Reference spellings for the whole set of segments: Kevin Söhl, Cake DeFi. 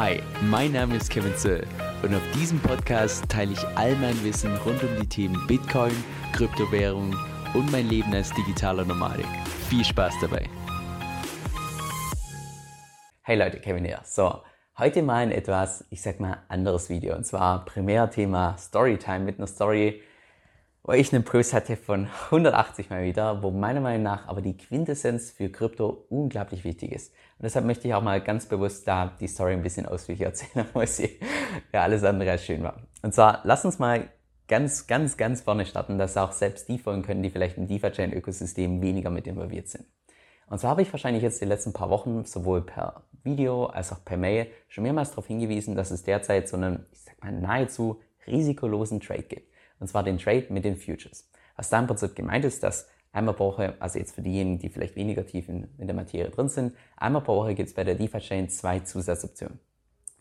Hi, mein Name ist Kevin Söhl und auf diesem Podcast teile ich all mein Wissen rund um die Themen Bitcoin, Kryptowährung und mein Leben als digitaler Nomadik. Viel Spaß dabei! Hey Leute, Kevin hier. So, heute mal ein etwas, ich sag mal, anderes Video. Und zwar Primärthema Storytime mit einer Story, wo ich einen Puls hatte von 180 mal wieder, wo meiner Meinung nach aber die Quintessenz für Krypto unglaublich wichtig ist. Und deshalb möchte ich auch mal ganz bewusst da die Story ein bisschen ausführlicher erzählen, weil sie ja alles andere als schön war. Und zwar, lass uns mal ganz vorne starten, dass auch selbst die folgen können, die vielleicht im DeFi-Chain-Ökosystem weniger mit involviert sind. Und zwar habe ich wahrscheinlich jetzt die letzten paar Wochen sowohl per Video als auch per Mail schon mehrmals darauf hingewiesen, dass es derzeit so einen, ich sag mal, nahezu risikolosen Trade gibt. Und zwar den Trade mit den Futures. Was da im Prinzip gemeint ist, dass einmal pro Woche, also jetzt für diejenigen, die vielleicht weniger tief in der Materie drin sind, einmal pro Woche gibt es bei der DeFi-Chain zwei Zusatzoptionen.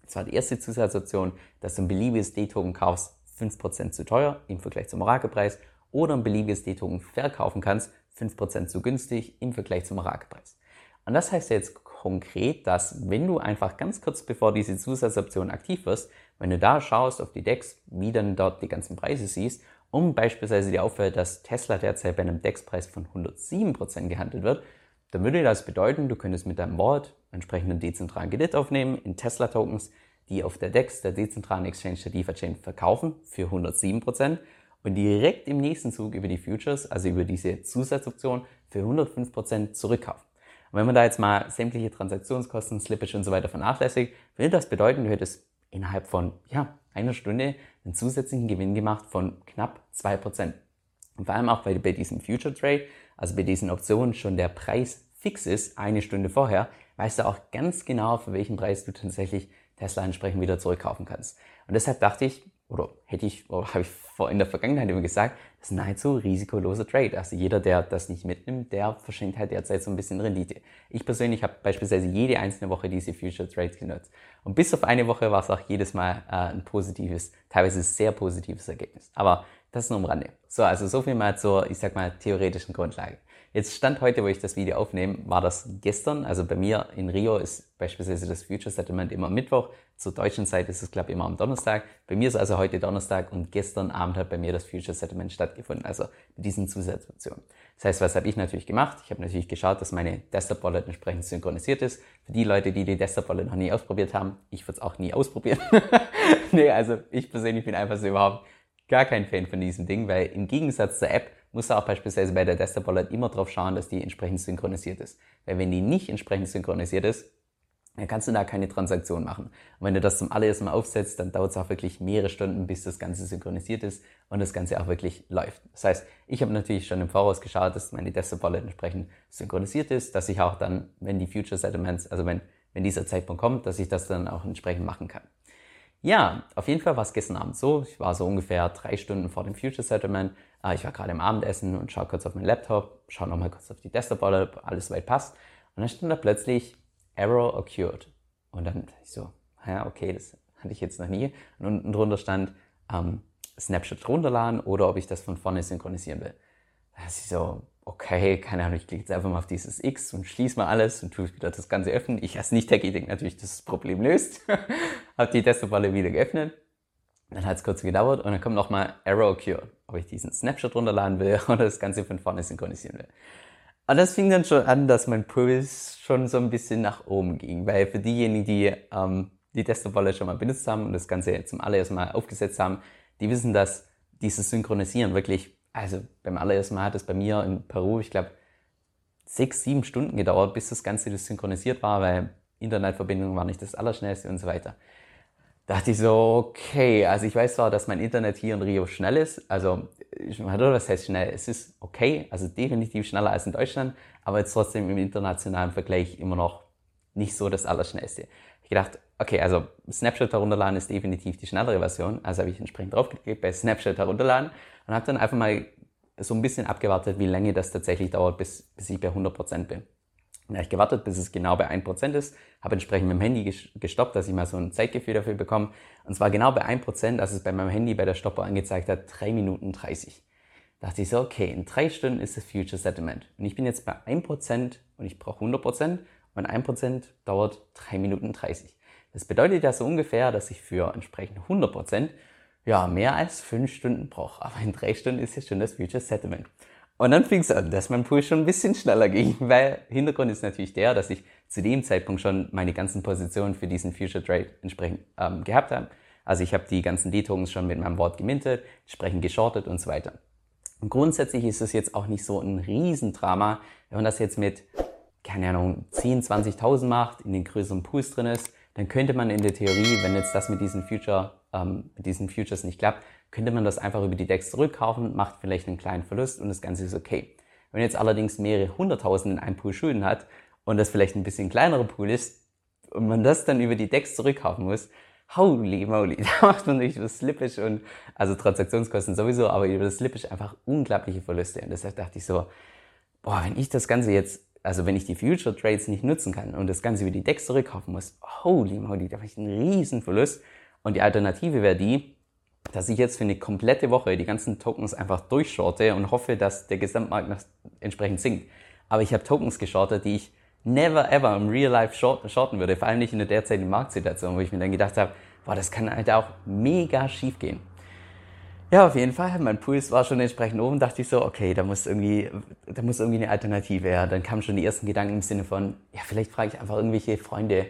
Und zwar die erste Zusatzoption, dass du ein beliebiges D-Token kaufst, 5% zu teuer im Vergleich zum Orakelpreis, oder ein beliebiges D-Token verkaufen kannst, 5% zu günstig im Vergleich zum Orakelpreis. Und das heißt jetzt konkret, dass wenn du einfach ganz kurz bevor diese Zusatzoption aktiv wirst, wenn du da schaust auf die DEX, wie dann dort die ganzen Preise siehst und beispielsweise dir auffällt, dass Tesla derzeit bei einem DEX-Preis von 107% gehandelt wird, dann würde das bedeuten, du könntest mit deinem Wallet entsprechenden dezentralen Kredit aufnehmen in Tesla-Tokens, die auf der DEX, der dezentralen Exchange der DeFi-Chain, verkaufen für 107% und direkt im nächsten Zug über die Futures, also über diese Zusatzoption, für 105% zurückkaufen. Und wenn man da jetzt mal sämtliche Transaktionskosten, Slippage und so weiter vernachlässigt, würde das bedeuten, du hättest innerhalb von einer Stunde einen zusätzlichen Gewinn gemacht von knapp 2%. Und vor allem auch, weil bei diesem Future Trade, also bei diesen Optionen, schon der Preis fix ist, eine Stunde vorher, weißt du auch ganz genau, für welchen Preis du tatsächlich Tesla entsprechend wieder zurückkaufen kannst. Und deshalb dachte ich, habe ich in der Vergangenheit immer gesagt, das ist ein nahezu risikoloser Trade. Also jeder, der das nicht mitnimmt, der verschenkt halt derzeit so ein bisschen Rendite. Ich persönlich habe beispielsweise jede einzelne Woche diese Future Trades genutzt. Und bis auf eine Woche war es auch jedes Mal ein positives, teilweise sehr positives Ergebnis. Aber das ist nur am Rande. So, also so viel mal zur, ich sag mal, theoretischen Grundlage. Jetzt Stand heute, wo ich das Video aufnehme, war das gestern. Also bei mir in Rio ist beispielsweise das Futures Settlement immer Mittwoch. Zur deutschen Zeit ist es, glaube ich, immer am Donnerstag. Bei mir ist also heute Donnerstag und gestern Abend hat bei mir das Futures Settlement stattgefunden, also mit diesen Zusatzoptionen. Das heißt, was habe ich natürlich gemacht? Ich habe natürlich geschaut, dass meine Desktop Wallet entsprechend synchronisiert ist. Für die Leute, die die Desktop Wallet noch nie ausprobiert haben, ich würde es auch nie ausprobieren. Nee, also ich persönlich bin einfach so überhaupt gar kein Fan von diesem Ding, weil im Gegensatz zur App musst du auch beispielsweise bei der Desktop Wallet immer drauf schauen, dass die entsprechend synchronisiert ist. Weil wenn die nicht entsprechend synchronisiert ist, dann kannst du da keine Transaktion machen. Und wenn du das zum allerersten Mal aufsetzt, dann dauert es auch wirklich mehrere Stunden, bis das Ganze synchronisiert ist und das Ganze auch wirklich läuft. Das heißt, ich habe natürlich schon im Voraus geschaut, dass meine Desktop Wallet entsprechend synchronisiert ist, dass ich auch dann, wenn die Future Settlements, also wenn dieser Zeitpunkt kommt, dass ich das dann auch entsprechend machen kann. Ja, auf jeden Fall war es gestern Abend so. Ich war so ungefähr 3 Stunden vor dem Future Settlement. Ich war gerade im Abendessen und schaue kurz auf meinen Laptop, schaue nochmal kurz auf die Desktop Wallet, ob alles soweit passt. Und dann stand da plötzlich Error occurred. Und dann dachte ich so, okay, das hatte ich jetzt noch nie. Und unten drunter stand Snapshot runterladen oder ob ich das von vorne synchronisieren will. Da dachte ich so, okay, keine Ahnung, ich klicke jetzt einfach mal auf dieses X und schließe mal alles und tue wieder das Ganze öffnen. Ich als Nicht-Tech-Idee natürlich, dass das Problem löst. Habe die Desktop-Wallet wieder geöffnet. Dann hat es kurz gedauert und dann kommt nochmal Error occurred, ob ich diesen Snapshot runterladen will oder das Ganze von vorne synchronisieren will. Und das fing dann schon an, dass mein Puls schon so ein bisschen nach oben ging, weil für diejenigen, die die Desktop-Wallet schon mal benutzt haben und das Ganze zum allerersten Mal aufgesetzt haben, die wissen, dass dieses Synchronisieren wirklich, also beim allerersten Mal hat es bei mir in Peru, ich glaube, 6-7 Stunden gedauert, bis das Ganze synchronisiert war, weil Internetverbindung war nicht das Allerschnellste und so weiter. Da dachte ich so, okay, also ich weiß zwar, dass mein Internet hier in Rio schnell ist, also das heißt schnell, es ist okay, also definitiv schneller als in Deutschland, aber jetzt trotzdem im internationalen Vergleich immer noch nicht so das Allerschnellste. Ich dachte, okay, also Snapshot herunterladen ist definitiv die schnellere Version. Also habe ich entsprechend draufgeklickt bei Snapshot herunterladen und habe dann einfach mal so ein bisschen abgewartet, wie lange das tatsächlich dauert, bis ich bei 100% bin. Dann habe ich gewartet, bis es genau bei 1% ist, habe entsprechend mit dem Handy gestoppt, dass ich mal so ein Zeitgefühl dafür bekomme. Und zwar genau bei 1%, als es bei meinem Handy bei der Stoppuhr angezeigt hat, 3 Minuten 30. Da dachte ich so, okay, in 3 Stunden ist das Future Settlement. Und ich bin jetzt bei 1% und ich brauche 100% und 1% dauert 3 Minuten 30. Das bedeutet ja so ungefähr, dass ich für entsprechend 100% ja, mehr als 5 Stunden brauche. Aber in 3 Stunden ist ja schon das Future Settlement. Und dann fing es an, dass mein Pool schon ein bisschen schneller ging, weil Hintergrund ist natürlich der, dass ich zu dem Zeitpunkt schon meine ganzen Positionen für diesen Future Trade entsprechend gehabt habe. Also ich habe die ganzen D-Tokens schon mit meinem Wort gemintet, entsprechend geschortet und so weiter. Und grundsätzlich ist es jetzt auch nicht so ein Riesendrama, wenn man das jetzt mit, keine Ahnung, 10.000, 20.000 macht, in den größeren Pools drin ist, dann könnte man in der Theorie, wenn jetzt das mit diesen Futures nicht klappt, könnte man das einfach über die DEX zurückkaufen, macht vielleicht einen kleinen Verlust und das Ganze ist okay. Wenn jetzt allerdings mehrere hunderttausend in einem Pool Schulden hat und das vielleicht ein bisschen kleinerer Pool ist und man das dann über die DEX zurückkaufen muss, holy moly, da macht man durch das Slippage und also Transaktionskosten sowieso, aber über das Slippage einfach unglaubliche Verluste. Und deshalb dachte ich so, boah, wenn ich das Ganze jetzt, also wenn ich die Future Trades nicht nutzen kann und das Ganze über die DEX zurückkaufen muss, holy moly, da mache ich einen riesen Verlust. Und die Alternative wäre die, dass ich jetzt für eine komplette Woche die ganzen Tokens einfach durchshorte und hoffe, dass der Gesamtmarkt entsprechend sinkt. Aber ich habe Tokens geschortet, die ich never ever im Real Life shorten würde, vor allem nicht in der derzeitigen Marktsituation, wo ich mir dann gedacht habe, boah, das kann halt auch mega schief gehen. Ja, auf jeden Fall, mein Puls war schon entsprechend oben, dachte ich so, okay, da muss irgendwie eine Alternative her. Dann kamen schon die ersten Gedanken im Sinne von, ja, vielleicht frage ich einfach irgendwelche Freunde,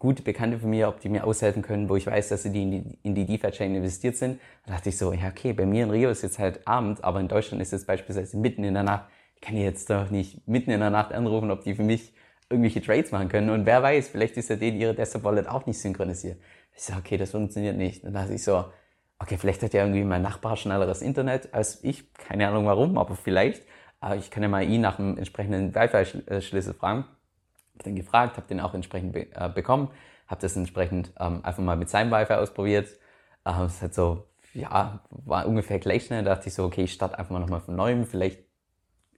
gute Bekannte von mir, ob die mir aushelfen können, wo ich weiß, dass sie in die DeFi-Chain investiert sind. Da dachte ich so, ja okay, bei mir in Rio ist jetzt halt Abend, aber in Deutschland ist jetzt beispielsweise mitten in der Nacht. Ich kann jetzt doch nicht mitten in der Nacht anrufen, ob die für mich irgendwelche Trades machen können. Und wer weiß, vielleicht ist ja denen ihre Desktop-Wallet auch nicht synchronisiert. Ich so, okay, das funktioniert nicht. Dann dachte ich so, okay, vielleicht hat ja irgendwie mein Nachbar schnelleres Internet als ich. Keine Ahnung warum, aber vielleicht. Aber ich kann ja mal ihn nach dem entsprechenden Wi-Fi-Schlüssel fragen. Hab den gefragt, habe den auch entsprechend bekommen, habe das entsprechend einfach mal mit seinem Wi-Fi ausprobiert. Es hat so, ja, war ungefähr gleich schnell. Da dachte ich so, okay, ich starte einfach mal nochmal von neuem, vielleicht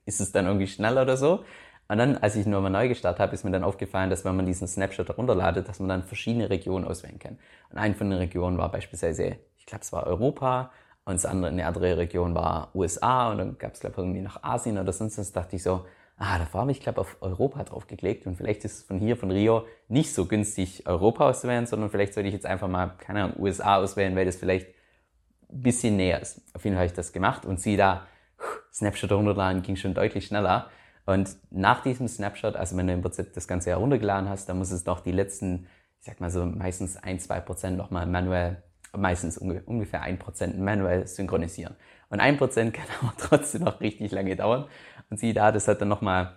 ist es dann irgendwie schneller oder so. Und dann, als ich nochmal neu gestartet habe, ist mir dann aufgefallen, dass wenn man diesen Snapshot herunterladet, dass man dann verschiedene Regionen auswählen kann. Und eine von den Regionen war beispielsweise, ich glaube, es war Europa und eine andere Region war USA und dann gab es, glaube ich, irgendwie nach Asien oder sonst was. Dachte ich so, da habe ich, glaube ich, auf Europa drauf geklickt und vielleicht ist es von hier, von Rio, nicht so günstig, Europa auszuwählen, sondern vielleicht sollte ich jetzt einfach mal, keine Ahnung, USA auswählen, weil das vielleicht ein bisschen näher ist. Auf jeden Fall habe ich das gemacht und siehe da, Snapshot herunterladen ging schon deutlich schneller. Und nach diesem Snapshot, also wenn du im Prinzip das Ganze heruntergeladen hast, dann muss es noch die letzten, ich sag mal so meistens 1-2% nochmal manuell, meistens ungefähr 1% manuell synchronisieren. Und 1% kann aber trotzdem noch richtig lange dauern. Und siehe da, das hat dann nochmal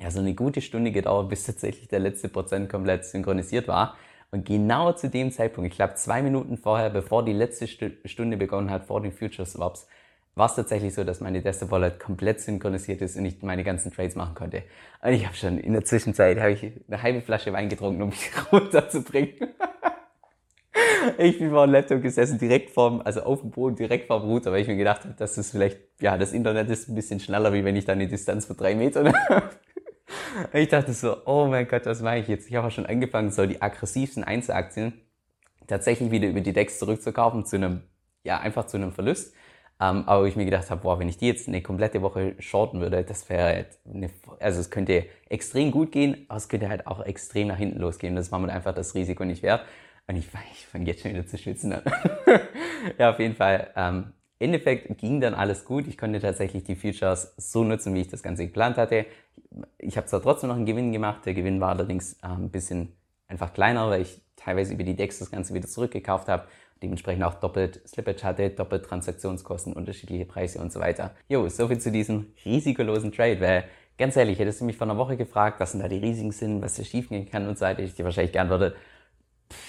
ja, so eine gute Stunde gedauert, bis tatsächlich der letzte Prozent komplett synchronisiert war. Und genau zu dem Zeitpunkt, ich glaube 2 Minuten vorher, bevor die letzte Stunde begonnen hat, vor den Future Swaps, war es tatsächlich so, dass meine Desktop Wallet komplett synchronisiert ist und ich meine ganzen Trades machen konnte. Und ich habe schon in der Zwischenzeit eine halbe Flasche Wein getrunken, um mich runterzubringen. Ich bin vor dem Laptop gesessen, also auf dem Boden, direkt vorm Router, weil ich mir gedacht habe, dass das vielleicht, ja, das Internet ist ein bisschen schneller, wie wenn ich da eine Distanz von 3 Metern habe. Ich dachte so, oh mein Gott, was mache ich jetzt? Ich habe auch schon angefangen, so die aggressivsten Einzelaktien tatsächlich wieder über die DEX zurückzukaufen, einfach zu einem Verlust. Aber ich mir gedacht habe, boah, wenn ich die jetzt eine komplette Woche shorten würde, das wäre halt es könnte extrem gut gehen, aber es könnte halt auch extrem nach hinten losgehen. Das war mir einfach das Risiko nicht wert. Und ich fange jetzt schon wieder zu schwitzen an. Ja, auf jeden Fall. Im Endeffekt ging dann alles gut. Ich konnte tatsächlich die Futures so nutzen, wie ich das Ganze geplant hatte. Ich habe zwar trotzdem noch einen Gewinn gemacht. Der Gewinn war allerdings ein bisschen einfach kleiner, weil ich teilweise über die DEX das Ganze wieder zurückgekauft habe. Dementsprechend auch doppelt Slippage hatte, doppelt Transaktionskosten, unterschiedliche Preise und so weiter. Jo, soviel zu diesem risikolosen Trade, weil ganz ehrlich, hättest du mich vor einer Woche gefragt, was denn da die Risiken sind, was da schief gehen kann und so weiter, hätte ich dir wahrscheinlich geantwortet,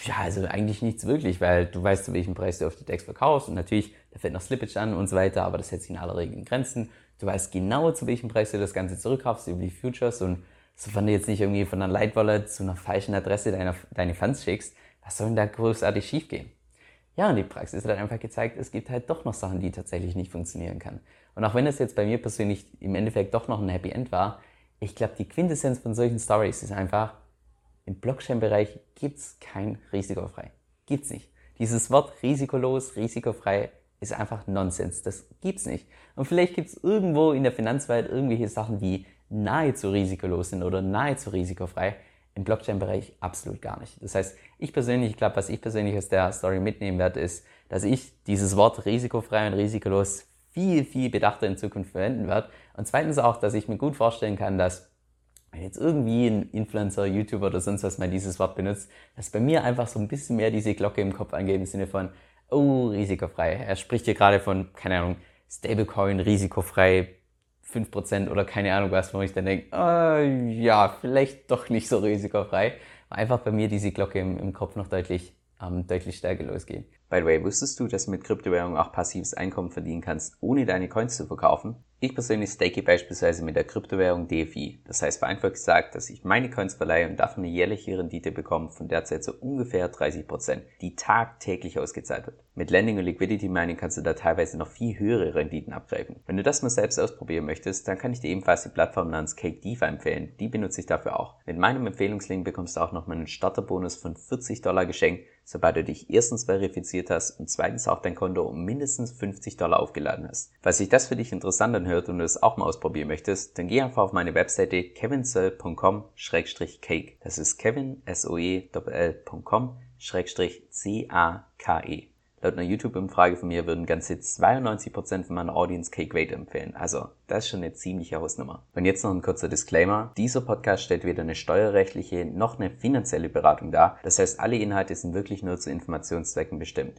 ja, also eigentlich nichts wirklich, weil du weißt, zu welchem Preis du auf die DEX verkaufst und natürlich, da fällt noch Slippage an und so weiter, aber das hält sich in aller Regel in Grenzen. Du weißt genau, zu welchem Preis du das Ganze zurückkaufst über die Futures und sofern du jetzt nicht irgendwie von einer Light-Wallet zu einer falschen Adresse deine Funds schickst, was soll denn da großartig schief gehen? Ja, und die Praxis hat einfach gezeigt, es gibt halt doch noch Sachen, die tatsächlich nicht funktionieren kann. Und auch wenn das jetzt bei mir persönlich im Endeffekt doch noch ein Happy End war, ich glaube, die Quintessenz von solchen Stories ist einfach, im Blockchain-Bereich gibt's kein risikofrei. Gibt's nicht. Dieses Wort risikolos, risikofrei ist einfach Nonsens. Das gibt's nicht. Und vielleicht gibt's irgendwo in der Finanzwelt irgendwelche Sachen, die nahezu risikolos sind oder nahezu risikofrei. im Blockchain-Bereich absolut gar nicht. Das heißt, ich persönlich, was ich persönlich aus der Story mitnehmen werde, ist, dass ich dieses Wort risikofrei und risikolos viel, viel bedachter in Zukunft verwenden werde. Und zweitens auch, dass ich mir gut vorstellen kann, dass wenn jetzt irgendwie ein Influencer, YouTuber oder sonst was mal dieses Wort benutzt, dass bei mir einfach so ein bisschen mehr diese Glocke im Kopf angeht im Sinne von, oh, risikofrei. Er spricht hier gerade von, keine Ahnung, Stablecoin, risikofrei, 5% oder keine Ahnung was, wo ich dann denke, ja, vielleicht doch nicht so risikofrei. Einfach bei mir diese Glocke im Kopf noch deutlich stärker losgeht. By the way, wusstest du, dass du mit Kryptowährungen auch passives Einkommen verdienen kannst, ohne deine Coins zu verkaufen? Ich persönlich stake beispielsweise mit der Kryptowährung DeFi. Das heißt vereinfacht gesagt, dass ich meine Coins verleihe und dafür eine jährliche Rendite bekomme von derzeit so ungefähr 30%, die tagtäglich ausgezahlt wird. Mit Lending und Liquidity Mining kannst du da teilweise noch viel höhere Renditen abgreifen. Wenn du das mal selbst ausprobieren möchtest, dann kann ich dir ebenfalls die Plattform namens Cake DeFi empfehlen. Die benutze ich dafür auch. Mit meinem Empfehlungslink bekommst du auch nochmal einen Starterbonus von $40 geschenkt, sobald du dich erstens verifiziert hast und zweitens auch dein Konto um mindestens $50 aufgeladen hast. Falls sich das für dich interessant anhört und du es auch mal ausprobieren möchtest, dann geh einfach auf meine Webseite kevinsöhl.com/cake. Das ist kevinsöl.com/cake. Laut einer YouTube-Umfrage von mir würden ganze 92% von meiner Audience Cake Weight empfehlen. Also, das ist schon eine ziemliche Hausnummer. Und jetzt noch ein kurzer Disclaimer. Dieser Podcast stellt weder eine steuerrechtliche noch eine finanzielle Beratung dar. Das heißt, alle Inhalte sind wirklich nur zu Informationszwecken bestimmt.